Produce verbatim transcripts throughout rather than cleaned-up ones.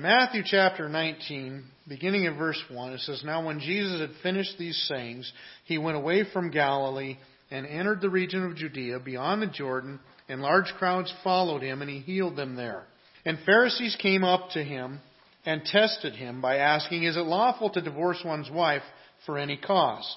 Matthew chapter nineteen, beginning in verse one, it says, "Now when Jesus had finished these sayings, he went away from Galilee and entered the region of Judea beyond the Jordan, and large crowds followed him, and he healed them there. And Pharisees came up to him and tested him by asking, 'Is it lawful to divorce one's wife for any cause?'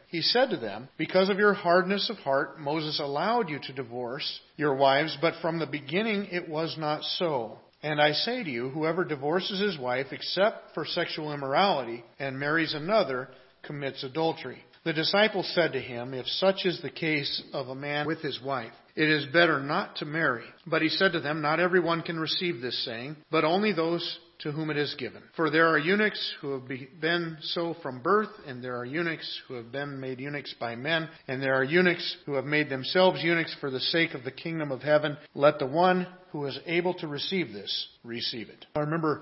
He said to them, 'Because of your hardness of heart, Moses allowed you to divorce your wives, but from the beginning it was not so. And I say to you, whoever divorces his wife except for sexual immorality and marries another commits adultery.' The disciples said to him, 'If such is the case of a man with his wife, it is better not to marry.' But he said to them, 'Not everyone can receive this saying, but only those to whom it is given. For there are eunuchs who have been so from birth, and there are eunuchs who have been made eunuchs by men, and there are eunuchs who have made themselves eunuchs for the sake of the kingdom of heaven. Let the one who is able to receive this, receive it.'" I remember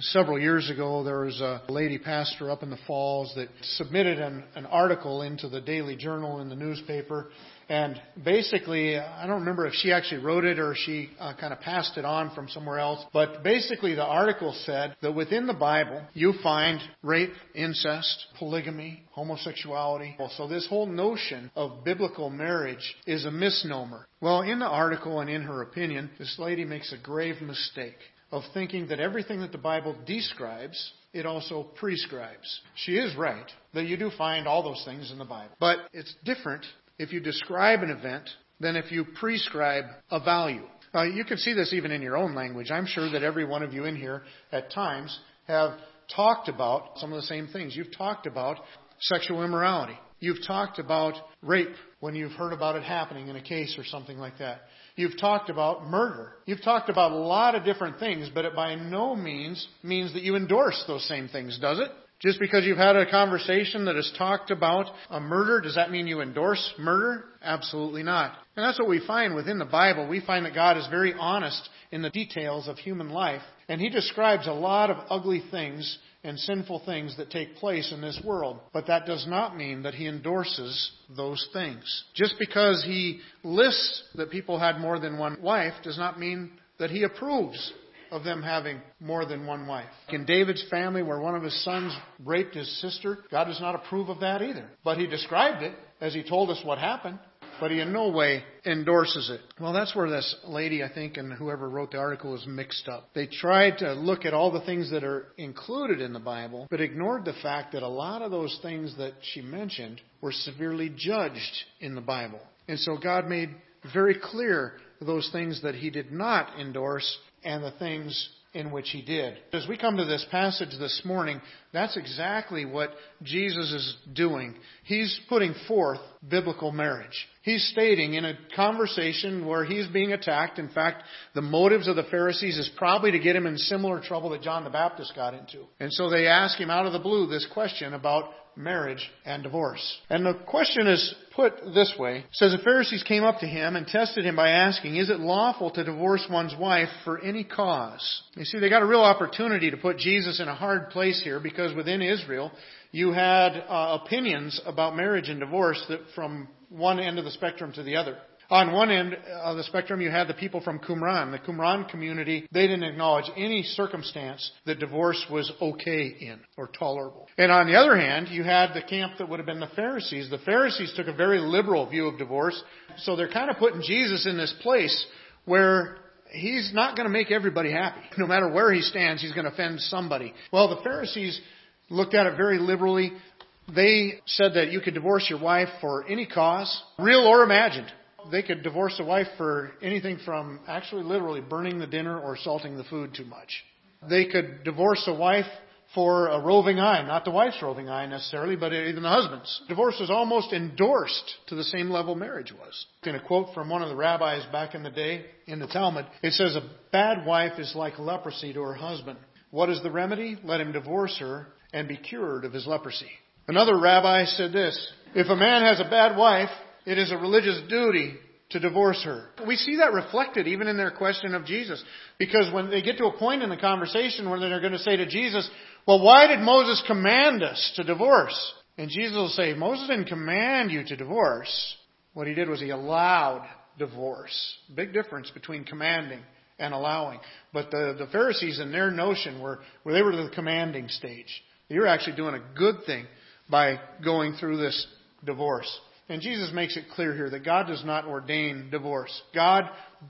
several years ago, there was a lady pastor up in the Falls that submitted an, an article into the Daily Journal in the newspaper. And basically, I don't remember if she actually wrote it or she uh, kind of passed it on from somewhere else. But basically, the article said that within the Bible, you find rape, incest, polygamy, homosexuality. So this whole notion of biblical marriage is a misnomer. Well, in the article and in her opinion, this lady makes a grave mistake of thinking that everything that the Bible describes, it also prescribes. She is right that you do find all those things in the Bible. But it's different if you describe an event than if you prescribe a value. Uh, you can see this even in your own language. I'm sure that every one of you in here at times have talked about some of the same things. You've talked about sexual immorality. You've talked about rape when you've heard about it happening in a case or something like that. You've talked about murder. You've talked about a lot of different things, but it by no means means that you endorse those same things, does it? Just because you've had a conversation that has talked about a murder, does that mean you endorse murder? Absolutely not. And that's what we find within the Bible. We find that God is very honest in the details of human life, and He describes a lot of ugly things and sinful things that take place in this world. But that does not mean that He endorses those things. Just because He lists that people had more than one wife does not mean that He approves of them having more than one wife. In David's family, where one of his sons raped his sister, God does not approve of that either. But He described it as He told us what happened, but He in no way endorses it. Well, that's where this lady, I think, and whoever wrote the article is mixed up. They tried to look at all the things that are included in the Bible, but ignored the fact that a lot of those things that she mentioned were severely judged in the Bible. And so God made very clear those things that He did not endorse and the things in which He did. As we come to this passage this morning, that's exactly what Jesus is doing. He's putting forth biblical marriage. He's stating in a conversation where he's being attacked, in fact, the motives of the Pharisees is probably to get him in similar trouble that John the Baptist got into. And so they ask him out of the blue this question about marriage and divorce. And the question is put this way. It says, "The Pharisees came up to him and tested him by asking, 'Is it lawful to divorce one's wife for any cause?'" You see, they got a real opportunity to put Jesus in a hard place here, because within Israel, you had uh, opinions about marriage and divorce that from one end of the spectrum to the other. On one end of the spectrum, you had the people from Qumran. The Qumran community, they didn't acknowledge any circumstance that divorce was okay in or tolerable. And on the other hand, you had the camp that would have been the Pharisees. The Pharisees took a very liberal view of divorce. So they're kind of putting Jesus in this place where he's not going to make everybody happy. No matter where he stands, he's going to offend somebody. Well, the Pharisees looked at it very liberally. They said that you could divorce your wife for any cause, real or imagined. They could divorce a wife for anything from actually literally burning the dinner or salting the food too much. They could divorce a wife for a roving eye, not the wife's roving eye necessarily, but even the husband's. Divorce was almost endorsed to the same level marriage was. In a quote from one of the rabbis back in the day in the Talmud, it says, "A bad wife is like leprosy to her husband. What is the remedy? Let him divorce her and be cured of his leprosy." Another rabbi said this, If a man has a bad wife, it is a religious duty to divorce her. We see that reflected even in their question of Jesus. Because when they get to a point in the conversation where they're going to say to Jesus, well, why did Moses command us to divorce? And Jesus will say, Moses didn't command you to divorce. What he did was he allowed divorce. Big difference between commanding and allowing. But the, the Pharisees in their notion were, where they were in the commanding stage. You're actually doing a good thing by going through this divorce. And Jesus makes it clear here that God does not ordain divorce. God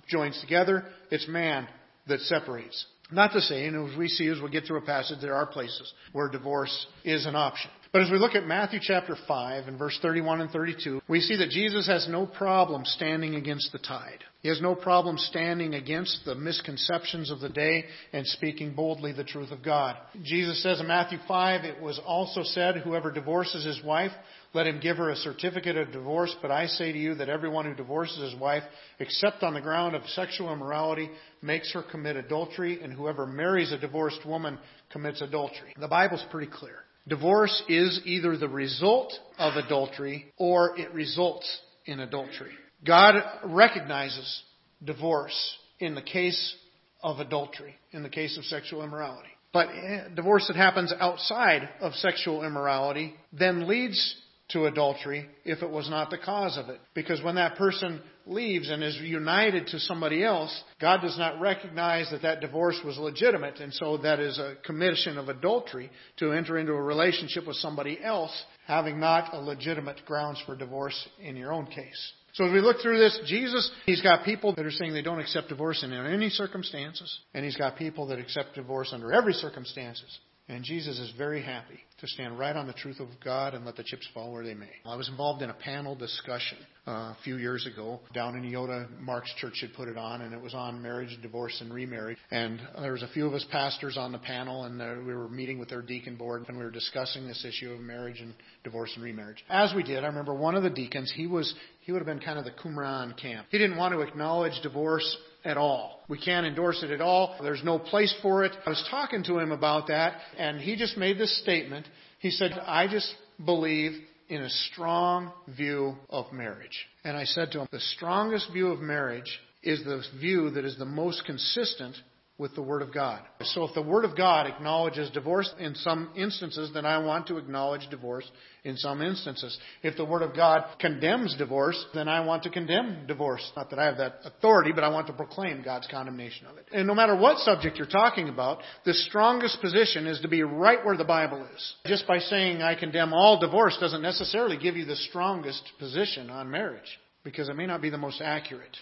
joins together. It's man that separates. Not to say, and as we see as we get through a passage, there are places where divorce is an option. But as we look at Matthew chapter five and verse thirty-one and thirty-two, we see that Jesus has no problem standing against the tide. He has no problem standing against the misconceptions of the day and speaking boldly the truth of God. Jesus says in Matthew five, it was also said, whoever divorces his wife, let him give her a certificate of divorce. But I say to you that everyone who divorces his wife, except on the ground of sexual immorality, makes her commit adultery. And whoever marries a divorced woman commits adultery. The Bible's pretty clear. Divorce is either the result of adultery or it results in adultery. God recognizes divorce in the case of adultery, in the case of sexual immorality. But divorce that happens outside of sexual immorality then leads to adultery if it was not the cause of it. Because when that person leaves and is united to somebody else, God does not recognize that that divorce was legitimate, and so that is a commission of adultery to enter into a relationship with somebody else, having not a legitimate grounds for divorce in your own case. So as we look through this, Jesus, he's got people that are saying they don't accept divorce in any circumstances, and he's got people that accept divorce under every circumstances. And Jesus is very happy to stand right on the truth of God and let the chips fall where they may. I was involved in a panel discussion uh, a few years ago down in Eota. Mark's church had put it on, and it was on marriage, divorce, and remarriage. And there was a few of us pastors on the panel, and uh, we were meeting with their deacon board, and we were discussing this issue of marriage and divorce and remarriage. As we did, I remember one of the deacons, he was he would have been kind of the Qumran camp. He didn't want to acknowledge divorce at all. We can't endorse it at all. There's no place for it. I was talking to him about that, and he just made this statement. He said, I just believe in a strong view of marriage. And I said to him, the strongest view of marriage is the view that is the most consistent with the Word of God. So if the Word of God acknowledges divorce in some instances, then I want to acknowledge divorce in some instances. If the Word of God condemns divorce, then I want to condemn divorce. Not that I have that authority, but I want to proclaim God's condemnation of it. And no matter what subject you're talking about, the strongest position is to be right where the Bible is. Just by saying I condemn all divorce doesn't necessarily give you the strongest position on marriage, because it may not be the most accurate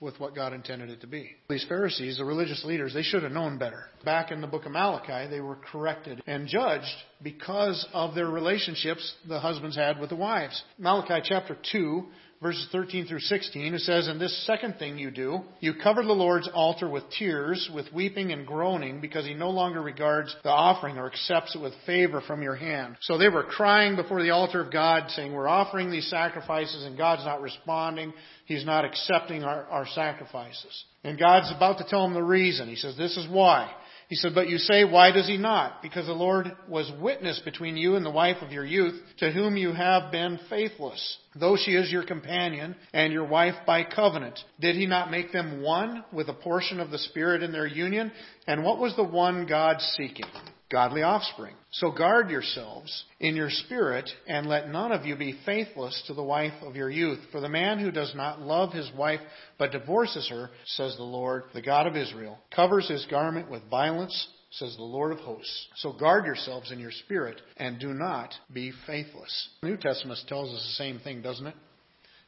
with what God intended it to be. These Pharisees, the religious leaders, they should have known better. Back in the book of Malachi, they were corrected and judged because of their relationships the husbands had with the wives. Malachi chapter two, verses thirteen through sixteen, it says, and this second thing you do, you cover the Lord's altar with tears, with weeping and groaning, because he no longer regards the offering or accepts it with favor from your hand. So they were crying before the altar of God, saying, we're offering these sacrifices and God's not responding. He's not accepting our, our sacrifices. And God's about to tell them the reason. He says, this is why. He said, but you say, why does he not? Because the Lord was witness between you and the wife of your youth, to whom you have been faithless, though she is your companion and your wife by covenant. Did he not make them one with a portion of the Spirit in their union? And what was the one God seeking? Godly offspring. So guard yourselves in your spirit, and let none of you be faithless to the wife of your youth. For the man who does not love his wife, but divorces her, says the Lord, the God of Israel, covers his garment with violence, says the Lord of hosts. So guard yourselves in your spirit, and do not be faithless. The New Testament tells us the same thing, doesn't it?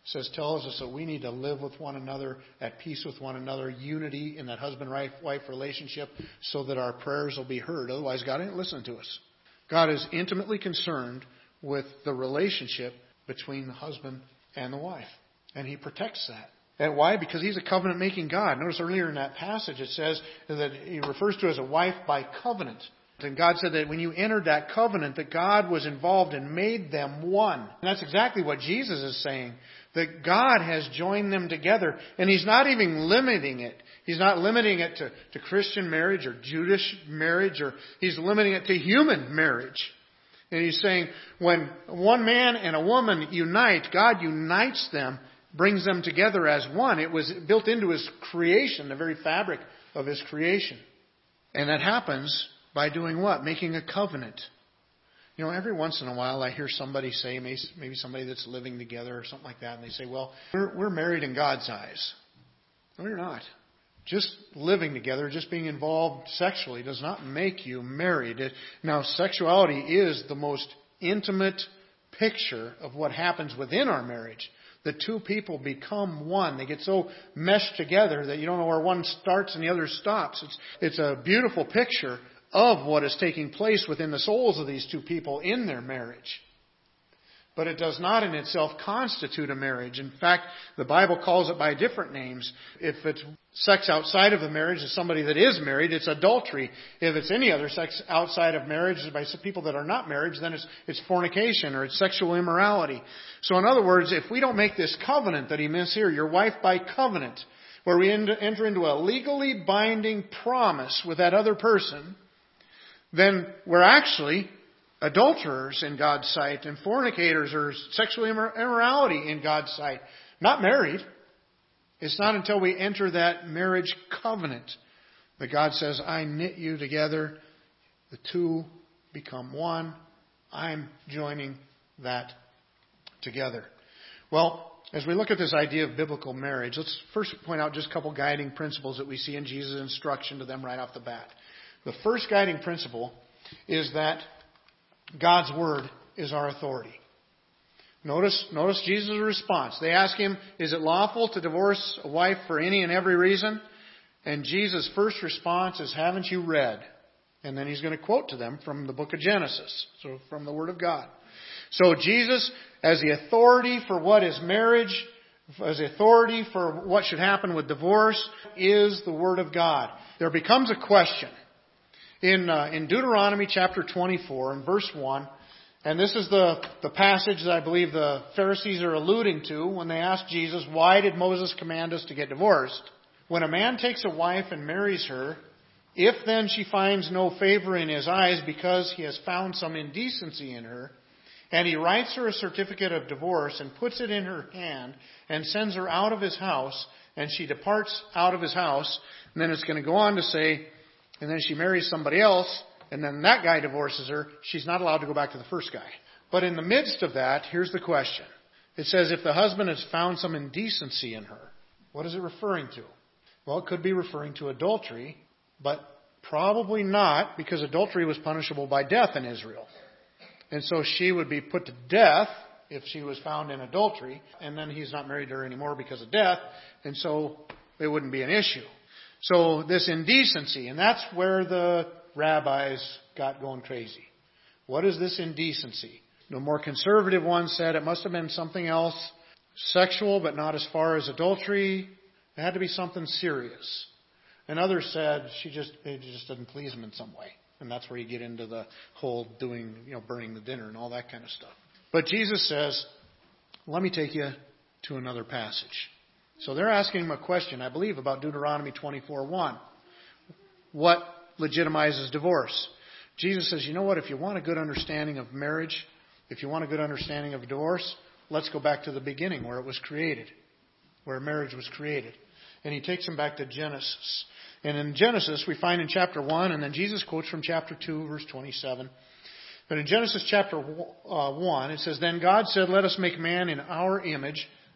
It says, tells us that we need to live with one another, at peace with one another, unity in that husband-wife relationship, so that our prayers will be heard. Otherwise, God ain't listening to us. God is intimately concerned with the relationship between the husband and the wife, and he protects that. And why? Because he's a covenant-making God. Notice earlier in that passage it says that he refers to as a wife by covenant. And God said that when you entered that covenant, that God was involved and made them one. And that's exactly what Jesus is saying, that God has joined them together. And he's not even limiting it. He's not limiting it to, to Christian marriage or Jewish marriage, or he's limiting it to human marriage. And he's saying when one man and a woman unite, God unites them, brings them together as one. It was built into his creation, the very fabric of his creation. And that happens by doing what? Making a covenant. You know, every once in a while I hear somebody say, maybe somebody that's living together or something like that, and they say, well, we're, we're married in God's eyes. No, you're not. Just living together, just being involved sexually does not make you married. Now, sexuality is the most intimate picture of what happens within our marriage. The two people become one. They get so meshed together that you don't know where one starts and the other stops. It's, it's a beautiful picture of what is taking place within the souls of these two people in their marriage. But it does not in itself constitute a marriage. In fact, the Bible calls it by different names. If it's sex outside of the marriage, it's somebody that is married, it's adultery. If it's any other sex outside of marriage, it's by people that are not married, then it's, it's fornication or it's sexual immorality. So in other words, if we don't make this covenant that he means here, your wife by covenant, where we enter into a legally binding promise with that other person, then we're actually adulterers in God's sight and fornicators or sexual immorality in God's sight. Not married. It's not until we enter that marriage covenant that God says, I knit you together. The two become one. I'm joining that together. Well, as we look at this idea of biblical marriage, let's first point out just a couple guiding principles that we see in Jesus' instruction to them right off the bat. The first guiding principle is that God's word is our authority. Notice, notice Jesus' response. They ask him, is it lawful to divorce a wife for any and every reason? And Jesus' first response is, haven't you read? And then he's going to quote to them from the book of Genesis, so from the Word of God. So Jesus, as the authority for what is marriage, as the authority for what should happen with divorce, is the Word of God. There becomes a question. In, uh, in Deuteronomy chapter twenty-four and verse one, and this is the, the passage that I believe the Pharisees are alluding to when they ask Jesus, why did Moses command us to get divorced? When a man takes a wife and marries her, if then she finds no favor in his eyes because he has found some indecency in her, and he writes her a certificate of divorce and puts it in her hand and sends her out of his house, and she departs out of his house, and then it's going to go on to say, and then she marries somebody else, and then that guy divorces her. She's not allowed to go back to the first guy. But in the midst of that, here's the question. It says, if the husband has found some indecency in her, what is it referring to? Well, it could be referring to adultery, but probably not, because adultery was punishable by death in Israel. And so she would be put to death if she was found in adultery, and then he's not married to her anymore because of death, and so it wouldn't be an issue. So this indecency, and that's where the rabbis got going crazy. What is this indecency? The more conservative one said it must have been something else, sexual, but not as far as adultery. It had to be something serious. Another said she just it just didn't please him in some way, and that's where you get into the whole doing, you know, burning the dinner and all that kind of stuff. But Jesus says, "Let me take you to another passage." So they're asking him a question, I believe, about Deuteronomy twenty-four one. What legitimizes divorce? Jesus says, you know what? If you want a good understanding of marriage, if you want a good understanding of divorce, let's go back to the beginning where it was created, where marriage was created. And he takes them back to Genesis. And in Genesis, we find in chapter one, and then Jesus quotes from chapter two, verse twenty-seven. But in Genesis chapter one, it says, Then God said, Let us make man in our image,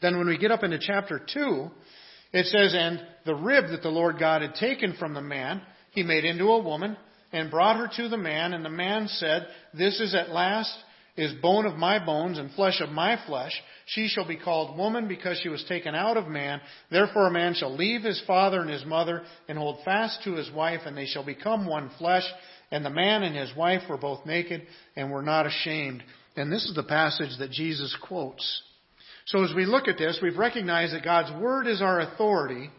Then when we get up into chapter two, it says, And the rib that the Lord God had taken from the man, he made into a woman, and brought her to the man. And the man said, This is at last is bone of my bones and flesh of my flesh. She shall be called woman because she was taken out of man. Therefore a man shall leave his father and his mother and hold fast to his wife, and they shall become one flesh. And the man and his wife were both naked and were not ashamed. And this is the passage that Jesus quotes. So as we look at this, we've recognized that God's Word is our authority.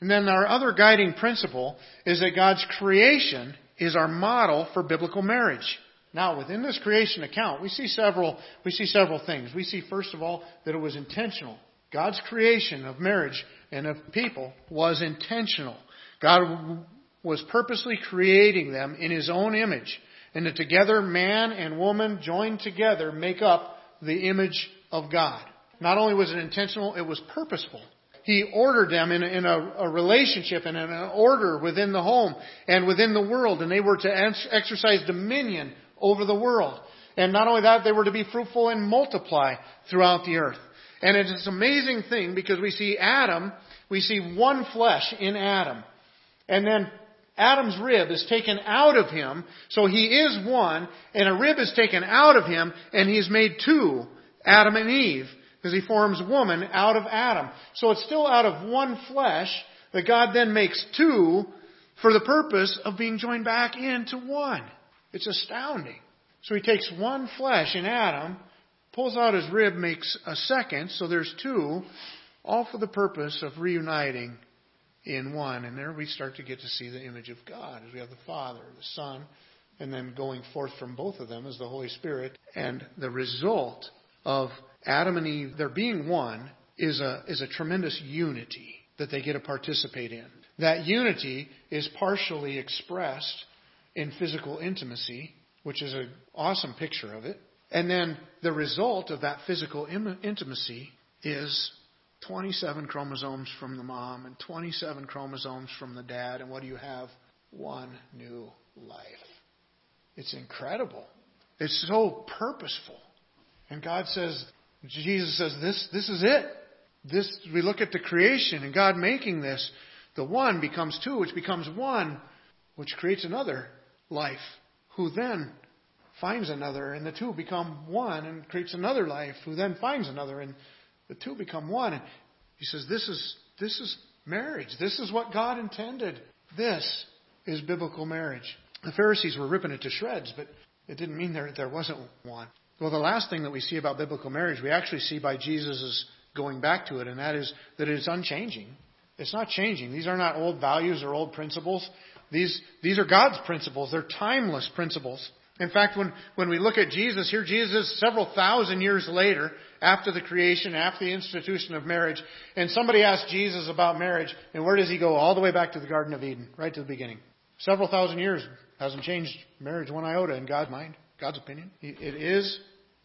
And then our other guiding principle is that God's creation is our model for biblical marriage. Now, within this creation account, we see several, we see several things. We see, first of all, that it was intentional. God's creation of marriage and of people was intentional. God was purposely creating them in His own image. And that together, man and woman joined together make up the image of God. Not only was it intentional, it was purposeful. He ordered them in, a, in a, a relationship and in an order within the home and within the world. And they were to ex- exercise dominion over the world. And not only that, they were to be fruitful and multiply throughout the earth. And it's this amazing thing because we see Adam, we see one flesh in Adam. And then Adam's rib is taken out of him, so he is one, and a rib is taken out of him, and he's made two, Adam and Eve, because he forms woman out of Adam. So it's still out of one flesh that God then makes two for the purpose of being joined back into one. It's astounding. So he takes one flesh in Adam, pulls out his rib, makes a second, so there's two, all for the purpose of reuniting in one. And there we start to get to see the image of God, as we have the Father, the Son, and then going forth from both of them is the Holy Spirit. And the result of Adam and Eve, their being one, is a is a tremendous unity that they get to participate in. That unity is partially expressed in physical intimacy, which is an awesome picture of it. And then the result of that physical im- intimacy is twenty-seven chromosomes from the mom and twenty-seven chromosomes from the dad. And what do you have? One new life. It's incredible. It's so purposeful. And God says, Jesus says, this, this is it. This, we look at the creation and God making this. The one becomes two, which becomes one, which creates another life, who then finds another. And the two become one and creates another life, who then finds another. And the two become one. And he says, this is this is marriage. This is what God intended. This is biblical marriage. The Pharisees were ripping it to shreds, but it didn't mean there, there wasn't one. Well, the last thing that we see about biblical marriage, we actually see by Jesus' going back to it, and that is that it's unchanging. It's not changing. These are not old values or old principles. These these are God's principles. They're timeless principles. In fact, when, when we look at Jesus, here Jesus several thousand years later, after the creation, after the institution of marriage, and somebody asked Jesus about marriage, and where does he go? All the way back to the Garden of Eden, right to the beginning. Several thousand years, hasn't changed marriage one iota in God's mind, God's opinion. It is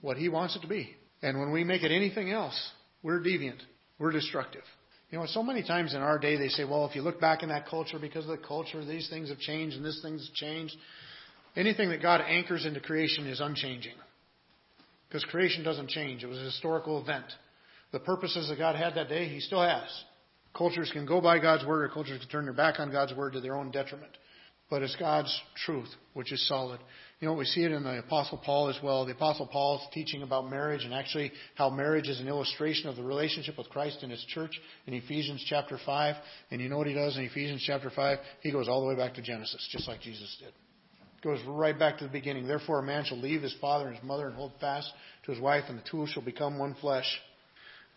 what he wants it to be. And when we make it anything else, we're deviant, we're destructive. You know, so many times in our day they say, well, if you look back in that culture, because of the culture, these things have changed and this thing's changed. Anything that God anchors into creation is unchanging. Because creation doesn't change. It was a historical event. The purposes that God had that day, He still has. Cultures can go by God's Word, or cultures can turn their back on God's Word to their own detriment. But it's God's truth, which is solid. You know, we see it in the Apostle Paul as well. The Apostle Paul's teaching about marriage and actually how marriage is an illustration of the relationship with Christ and His church in Ephesians chapter five. And you know what he does in Ephesians chapter five? He goes all the way back to Genesis, just like Jesus did. Goes right back to the beginning. Therefore, a man shall leave his father and his mother and hold fast to his wife, and the two shall become one flesh.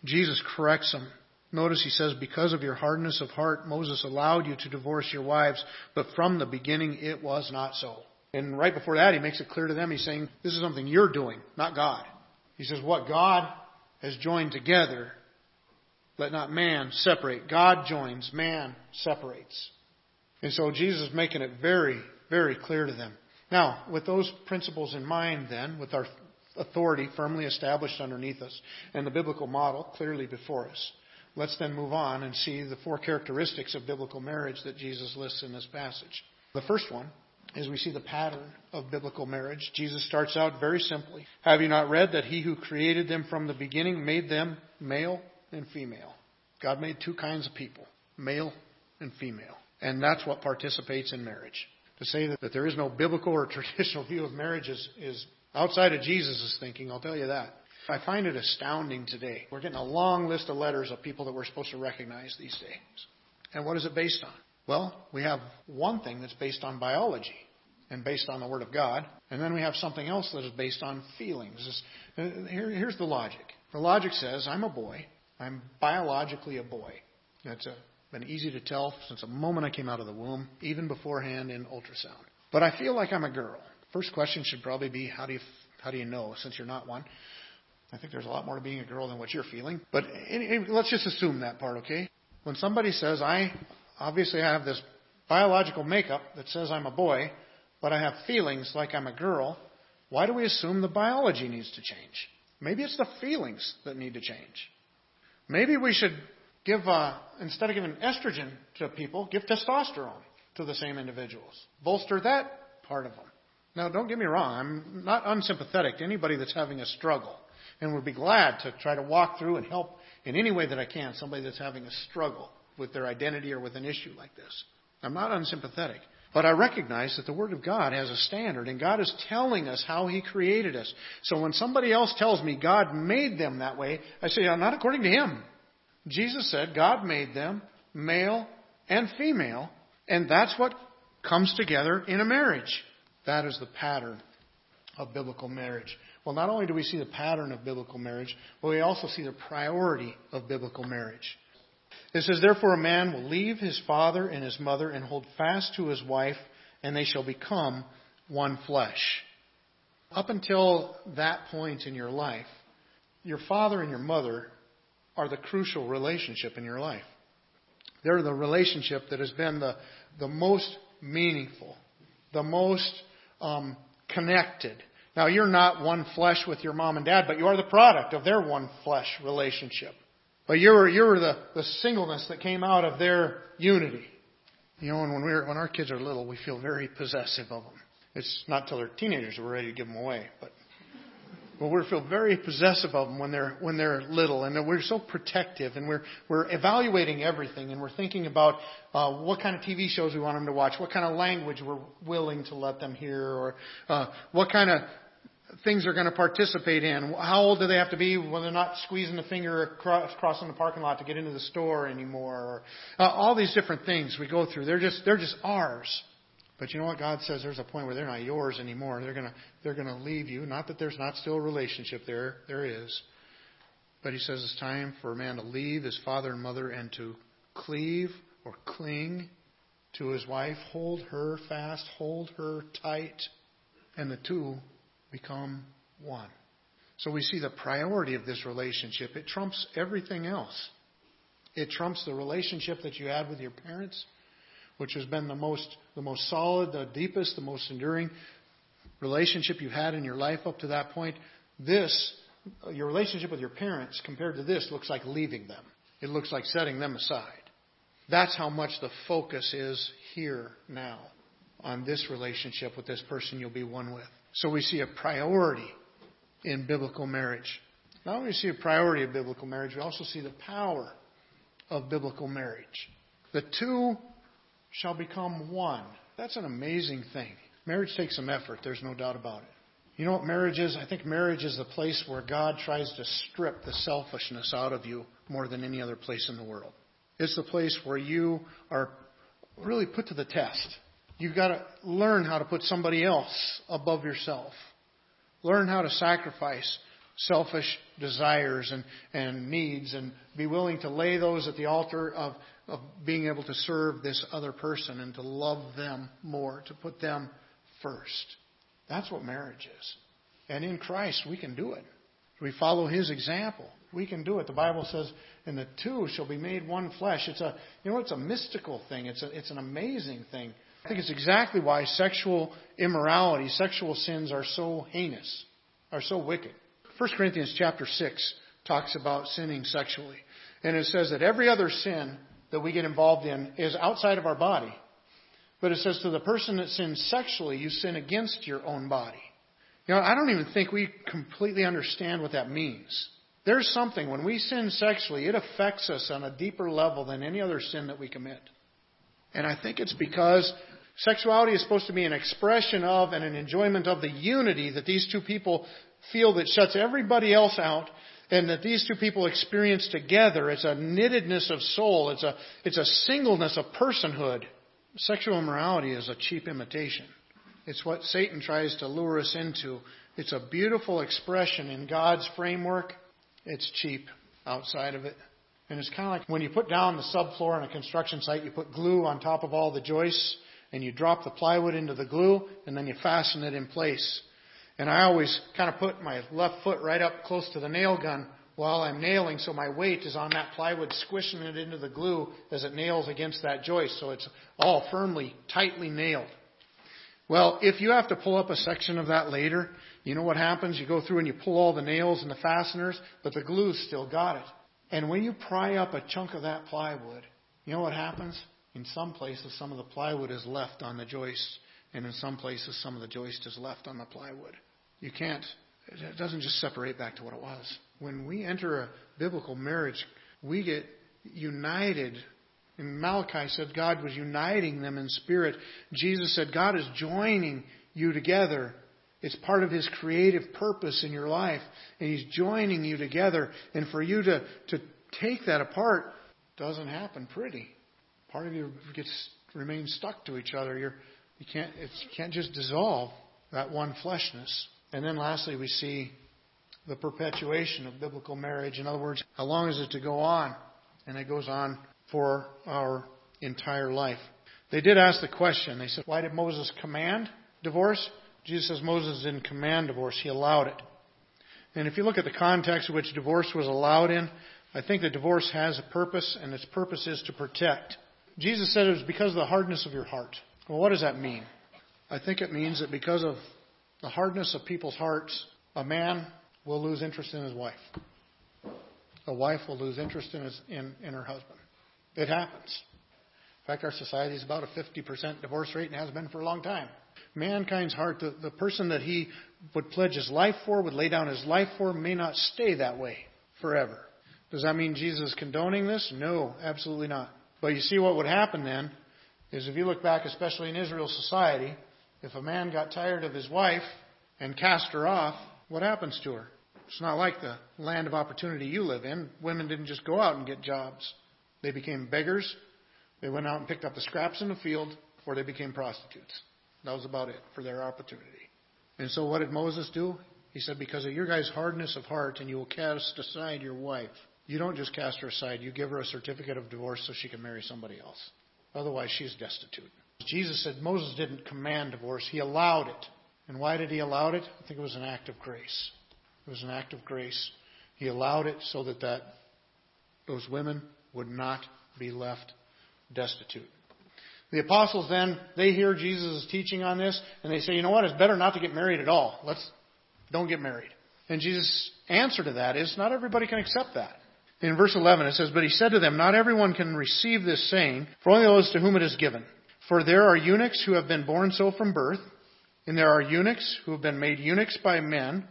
Jesus corrects him. Notice he says, because of your hardness of heart, Moses allowed you to divorce your wives, but from the beginning it was not so. And right before that, he makes it clear to them. He's saying, this is something you're doing, not God. He says, what God has joined together, let not man separate. God joins, man separates. And so Jesus is making it very Very clear to them. Now, with those principles in mind then, with our authority firmly established underneath us and the biblical model clearly before us, let's then move on and see the four characteristics of biblical marriage that Jesus lists in this passage. The first one is we see the pattern of biblical marriage. Jesus starts out very simply. Have you not read that he who created them from the beginning made them male and female? God made two kinds of people, male and female. And that's what participates in marriage. To say that, that there is no biblical or traditional view of marriage is, is outside of Jesus' thinking, I'll tell you that. I find it astounding today. We're getting a long list of letters of people that we're supposed to recognize these days. And what is it based on? Well, we have one thing that's based on biology and based on the Word of God. And then we have something else that is based on feelings. It's And here, here's the logic. The logic says, I'm a boy. I'm biologically a boy. That's a, been easy to tell since the moment I came out of the womb, even beforehand in ultrasound. But I feel like I'm a girl. First question should probably be, how do you how do you know, since you're not one? I think there's a lot more to being a girl than what you're feeling. But anyway, let's just assume that part, okay? When somebody says, I obviously have this biological makeup that says I'm a boy, but I have feelings like I'm a girl, why do we assume the biology needs to change? Maybe it's the feelings that need to change. Maybe we should give, uh, instead of giving estrogen to people, give testosterone to the same individuals. Bolster that part of them. Now, don't get me wrong. I'm not unsympathetic to anybody that's having a struggle, and would be glad to try to walk through and help in any way that I can somebody that's having a struggle with their identity or with an issue like this. I'm not unsympathetic. But I recognize that the Word of God has a standard, and God is telling us how He created us. So when somebody else tells me God made them that way, I say, not according to Him. Jesus said God made them male and female, and that's what comes together in a marriage. That is the pattern of biblical marriage. Well, not only do we see the pattern of biblical marriage, but we also see the priority of biblical marriage. It says, therefore a man will leave his father and his mother and hold fast to his wife, and they shall become one flesh. Up until that point in your life, your father and your mother are the crucial relationship in your life. They're the relationship that has been the, the most meaningful, the most um, connected. Now, you're not one flesh with your mom and dad, but you are the product of their one flesh relationship. But you were you were the, the singleness that came out of their unity. You know, and when we were, when our kids are little, we feel very possessive of them. It's not till they're teenagers that we're ready to give them away, but but we feel very possessive of them when they're when they're little, and we're so protective, and we're we're evaluating everything, and we're thinking about uh, what kind of T V shows we want them to watch, what kind of language we're willing to let them hear, or uh, what kind of things they're going to participate in. How old do they have to be when they're not squeezing the finger across, crossing the parking lot to get into the store anymore? Or, uh, all these different things we go through. They're just they're just ours. But you know what God says? There's a point where they're not yours anymore. They're gonna they're gonna leave you. Not that there's not still a relationship there. There is. But He says it's time for a man to leave his father and mother and to cleave or cling to his wife. Hold her fast. Hold her tight. And the two become one. So we see the priority of this relationship. It trumps everything else. It trumps the relationship that you had with your parents, which has been the most the most solid, the deepest, the most enduring relationship you've had in your life up to that point. This, your relationship with your parents compared to this, looks like leaving them. It looks like setting them aside. That's how much the focus is here now on this relationship with this person you'll be one with. So we see a priority in biblical marriage. Not only do we see a priority of biblical marriage, we also see the power of biblical marriage. The two shall become one. That's an amazing thing. Marriage takes some effort. There's no doubt about it. You know what marriage is? I think marriage is the place where God tries to strip the selfishness out of you more than any other place in the world. It's the place where you are really put to the test. You've got to learn how to put somebody else above yourself. Learn how to sacrifice selfish desires and, and needs, and be willing to lay those at the altar of, of being able to serve this other person and to love them more, to put them first. That's what marriage is. And in Christ, we can do it. We follow His example. We can do it. The Bible says, and the two shall be made one flesh. It's a, you know, it's a mystical thing. It's a, it's an amazing thing. I think it's exactly why sexual immorality, sexual sins are so heinous, are so wicked. First Corinthians chapter six talks about sinning sexually. And it says that every other sin that we get involved in is outside of our body. But it says to the person that sins sexually, you sin against your own body. You know, I don't even think we completely understand what that means. There's something, when we sin sexually, it affects us on a deeper level than any other sin that we commit. And I think it's because sexuality is supposed to be an expression of and an enjoyment of the unity that these two people feel that shuts everybody else out, and that these two people experience together. It's a knittedness of soul. It's a, it's a singleness of personhood. Sexual immorality is a cheap imitation. It's what Satan tries to lure us into It's a beautiful expression in God's framework. It's cheap outside of it. And it's kind of like when you put down the subfloor on a construction site, you put glue on top of all the joists, and you drop the plywood into the glue, and then you fasten it in place. And I always kind of put my left foot right up close to the nail gun while I'm nailing, so my weight is on that plywood, squishing it into the glue as it nails against that joist, so it's all firmly, tightly nailed. Well, if you have to pull up a section of that later, you know what happens? You go through and you pull all the nails and the fasteners, but the glue's still got it. And when you pry up a chunk of that plywood, you know what happens? In some places, some of the plywood is left on the joist, and in some places, some of the joist is left on the plywood. You can't. It doesn't just separate back to what it was. When we enter a biblical marriage, we get united. And Malachi said God was uniting them in spirit. Jesus said God is joining you together. It's part of His creative purpose in your life. And He's joining you together. And for you to, to take that apart doesn't happen pretty. Part of you gets remains stuck to each other. You're, you can't, it's, you can't just dissolve that one fleshness. And then lastly, we see the perpetuation of biblical marriage. In other words, how long is it to go on? And it goes on for our entire life. They did ask the question. They said, why did Moses command divorce? Jesus says Moses didn't command divorce. He allowed it. And if you look at the context in which divorce was allowed in, I think that divorce has a purpose, and its purpose is to protect. Jesus said it was because of the hardness of your heart. Well, what does that mean? I think it means that because of the hardness of people's hearts, a man will lose interest in his wife. A wife will lose interest in, his, in, in her husband. It happens. In fact, our society is about a fifty percent divorce rate and has been for a long time. Mankind's heart, the, the person that he would pledge his life for, would lay down his life for, may not stay that way forever. Does that mean Jesus is condoning this? No, absolutely not. But you see what would happen then is if you look back, especially in Israel's society, if a man got tired of his wife and cast her off, what happens to her? It's not like the land of opportunity you live in. Women didn't just go out and get jobs. They became beggars, they went out and picked up the scraps in the field, or they became prostitutes. That was about it for their opportunity. And so what did Moses do? He said, because of your guys' hardness of heart, and you will cast aside your wife. You don't just cast her aside, you give her a certificate of divorce so she can marry somebody else. Otherwise, she's destitute. Jesus said Moses didn't command divorce, he allowed it. And why did he allow it? I think it was an act of grace. It was an act of grace. He allowed it so that, that those women would not be left destitute. The apostles then, they hear Jesus' teaching on this, and they say, you know what, it's better not to get married at all. Let's don't get married. And Jesus' answer to that is, not everybody can accept that. In verse eleven it says, but he said to them, not everyone can receive this saying, for only those to whom it is given. For there are eunuchs who have been born so from birth, and there are eunuchs who have been made eunuchs by men,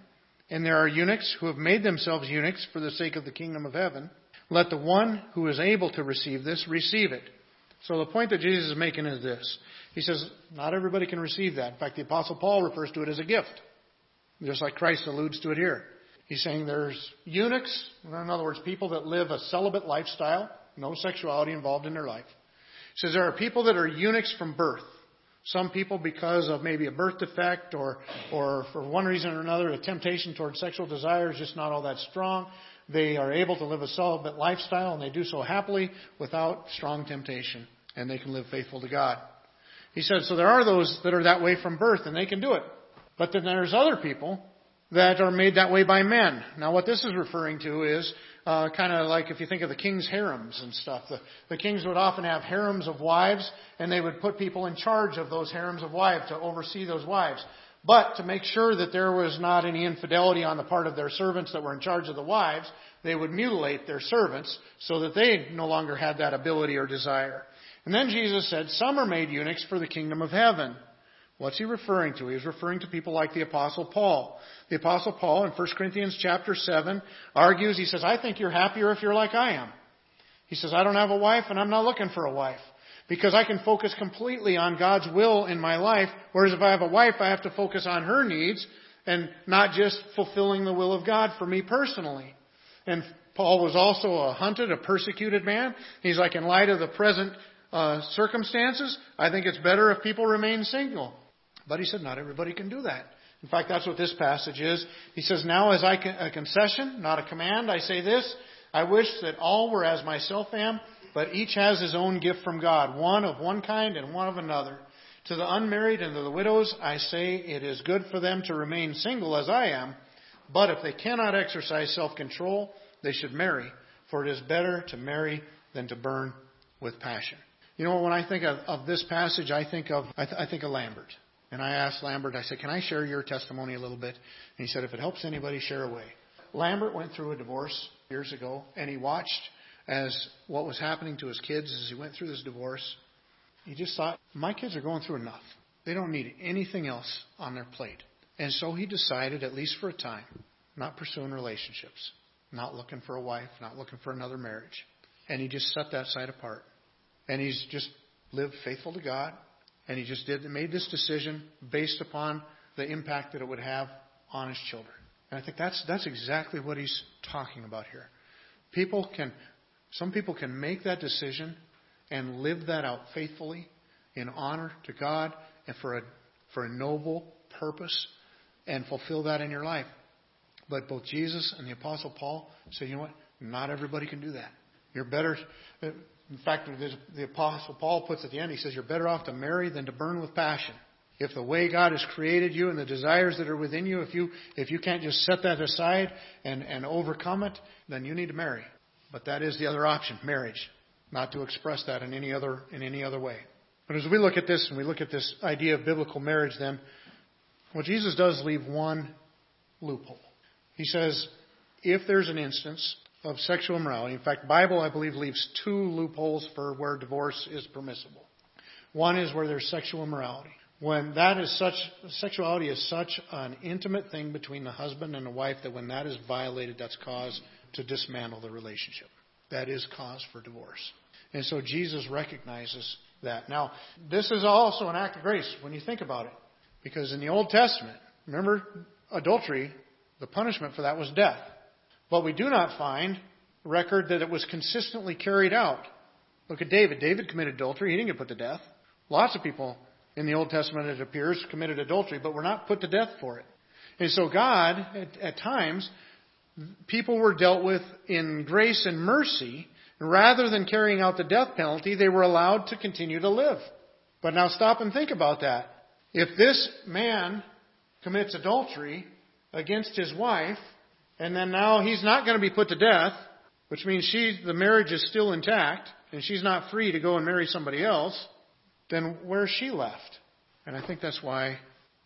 and there are eunuchs who have made themselves eunuchs for the sake of the kingdom of heaven. Let the one who is able to receive this receive it. So the point that Jesus is making is this. He says, not everybody can receive that. In fact, the Apostle Paul refers to it as a gift, just like Christ alludes to it here. He's saying there's eunuchs, in other words, people that live a celibate lifestyle, no sexuality involved in their life. He says there are people that are eunuchs from birth. Some people, because of maybe a birth defect or, or for one reason or another, a temptation towards sexual desire is just not all that strong. They are able to live a celibate lifestyle, and they do so happily without strong temptation, and they can live faithful to God. He said, so there are those that are that way from birth, and they can do it. But then there's other people that are made that way by men. Now, what this is referring to is uh, kind of like if you think of the king's harems and stuff. The, the kings would often have harems of wives, and they would put people in charge of those harems of wives to oversee those wives. But to make sure that there was not any infidelity on the part of their servants that were in charge of the wives, they would mutilate their servants so that they no longer had that ability or desire. And then Jesus said, some are made eunuchs for the kingdom of heaven. What's he referring to? He was referring to people like the Apostle Paul. The Apostle Paul in First Corinthians chapter seven argues, he says, I think you're happier if you're like I am. He says, I don't have a wife and I'm not looking for a wife. Because I can focus completely on God's will in my life, whereas if I have a wife, I have to focus on her needs and not just fulfilling the will of God for me personally. And Paul was also a hunted, a persecuted man. He's like, in light of the present uh, circumstances, I think it's better if people remain single. But he said, not everybody can do that. In fact, that's what this passage is. He says, now as I con- a concession, not a command, I say this, I wish that all were as myself am, but each has his own gift from God, one of one kind and one of another. To the unmarried and to the widows, I say it is good for them to remain single as I am, but if they cannot exercise self-control, they should marry, for it is better to marry than to burn with passion. You know, when I think of, of this passage, I think of I, th- I think of Lambert. And I asked Lambert, I said, can I share your testimony a little bit? And he said, if it helps anybody, share away. Lambert went through a divorce years ago, and he watched as what was happening to his kids as he went through this divorce. He just thought, my kids are going through enough. They don't need anything else on their plate. And so he decided, at least for a time, not pursuing relationships, not looking for a wife, not looking for another marriage. And he just set that side apart. And he's just lived faithful to God. And he just did made this decision based upon the impact that it would have on his children. And I think that's that's exactly what he's talking about here. People can, some people can make that decision and live that out faithfully in honor to God and for a for a noble purpose and fulfill that in your life. But both Jesus and the Apostle Paul say, you know what? Not everybody can do that. You're better. In fact, the Apostle Paul puts at the end, he says, you're better off to marry than to burn with passion. If the way God has created you and the desires that are within you, if you if you can't just set that aside and, and overcome it, then you need to marry. But that is the other option, marriage, not to express that in any other in any other way. But as we look at this and we look at this idea of biblical marriage, then, well, Jesus does leave one loophole. He says, if there's an instance of sexual immorality. In fact, the Bible, I believe, leaves two loopholes for where divorce is permissible. One is where there's sexual immorality. When that is such, sexuality is such an intimate thing between the husband and the wife that when that is violated, that's cause to dismantle the relationship. That is cause for divorce. And so Jesus recognizes that. Now, this is also an act of grace when you think about it. Because in the Old Testament, remember adultery, the punishment for that was death. But we do not find record that it was consistently carried out. Look at David. David committed adultery. He didn't get put to death. Lots of people in the Old Testament, it appears, committed adultery, but were not put to death for it. And so God, at, at times, people were dealt with in grace and mercy. Rather than carrying out the death penalty, they were allowed to continue to live. But now stop and think about that. If this man commits adultery against his wife, and then now he's not going to be put to death, which means she, the marriage is still intact, and she's not free to go and marry somebody else, then where's she left? And I think that's why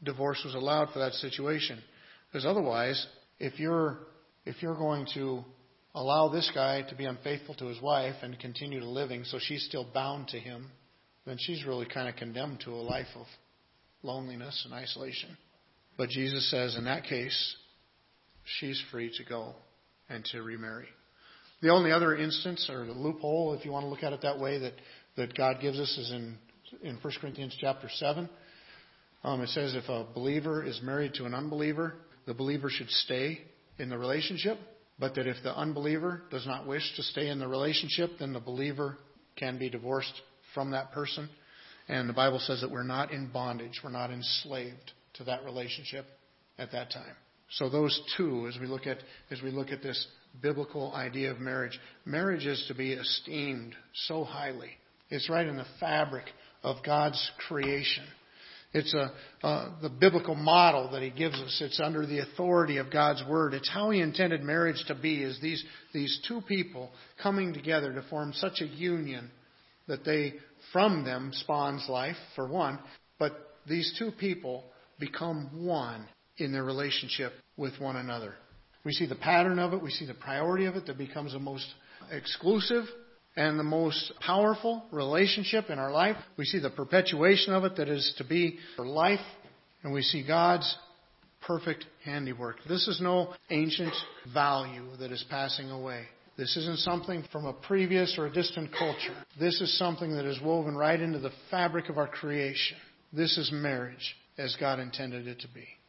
divorce was allowed for that situation. Because otherwise, if you're if you're going to allow this guy to be unfaithful to his wife and continue to living so she's still bound to him, then she's really kind of condemned to a life of loneliness and isolation. But Jesus says in that case, she's free to go and to remarry. The only other instance or the loophole, if you want to look at it that way, that, that God gives us is in, in First Corinthians chapter seven. Um, it says if a believer is married to an unbeliever, the believer should stay in the relationship, but that if the unbeliever does not wish to stay in the relationship, then the believer can be divorced from that person. And the Bible says that we're not in bondage. We're not enslaved to that relationship at that time. So those two, as we look at as we look at this biblical idea of marriage, marriage is to be esteemed so highly. It's right in the fabric of God's creation. It's a uh, the biblical model that He gives us. It's under the authority of God's Word. It's how He intended marriage to be, is these these two people coming together to form such a union that they, from them, spawns life, for one. But these two people become one in their relationship with one another. We see the pattern of it. We see the priority of it that becomes the most exclusive and the most powerful relationship in our life. We see the perpetuation of it that is to be for life. And we see God's perfect handiwork. This is no ancient value that is passing away. This isn't something from a previous or a distant culture. This is something that is woven right into the fabric of our creation. This is marriage as God intended it to be.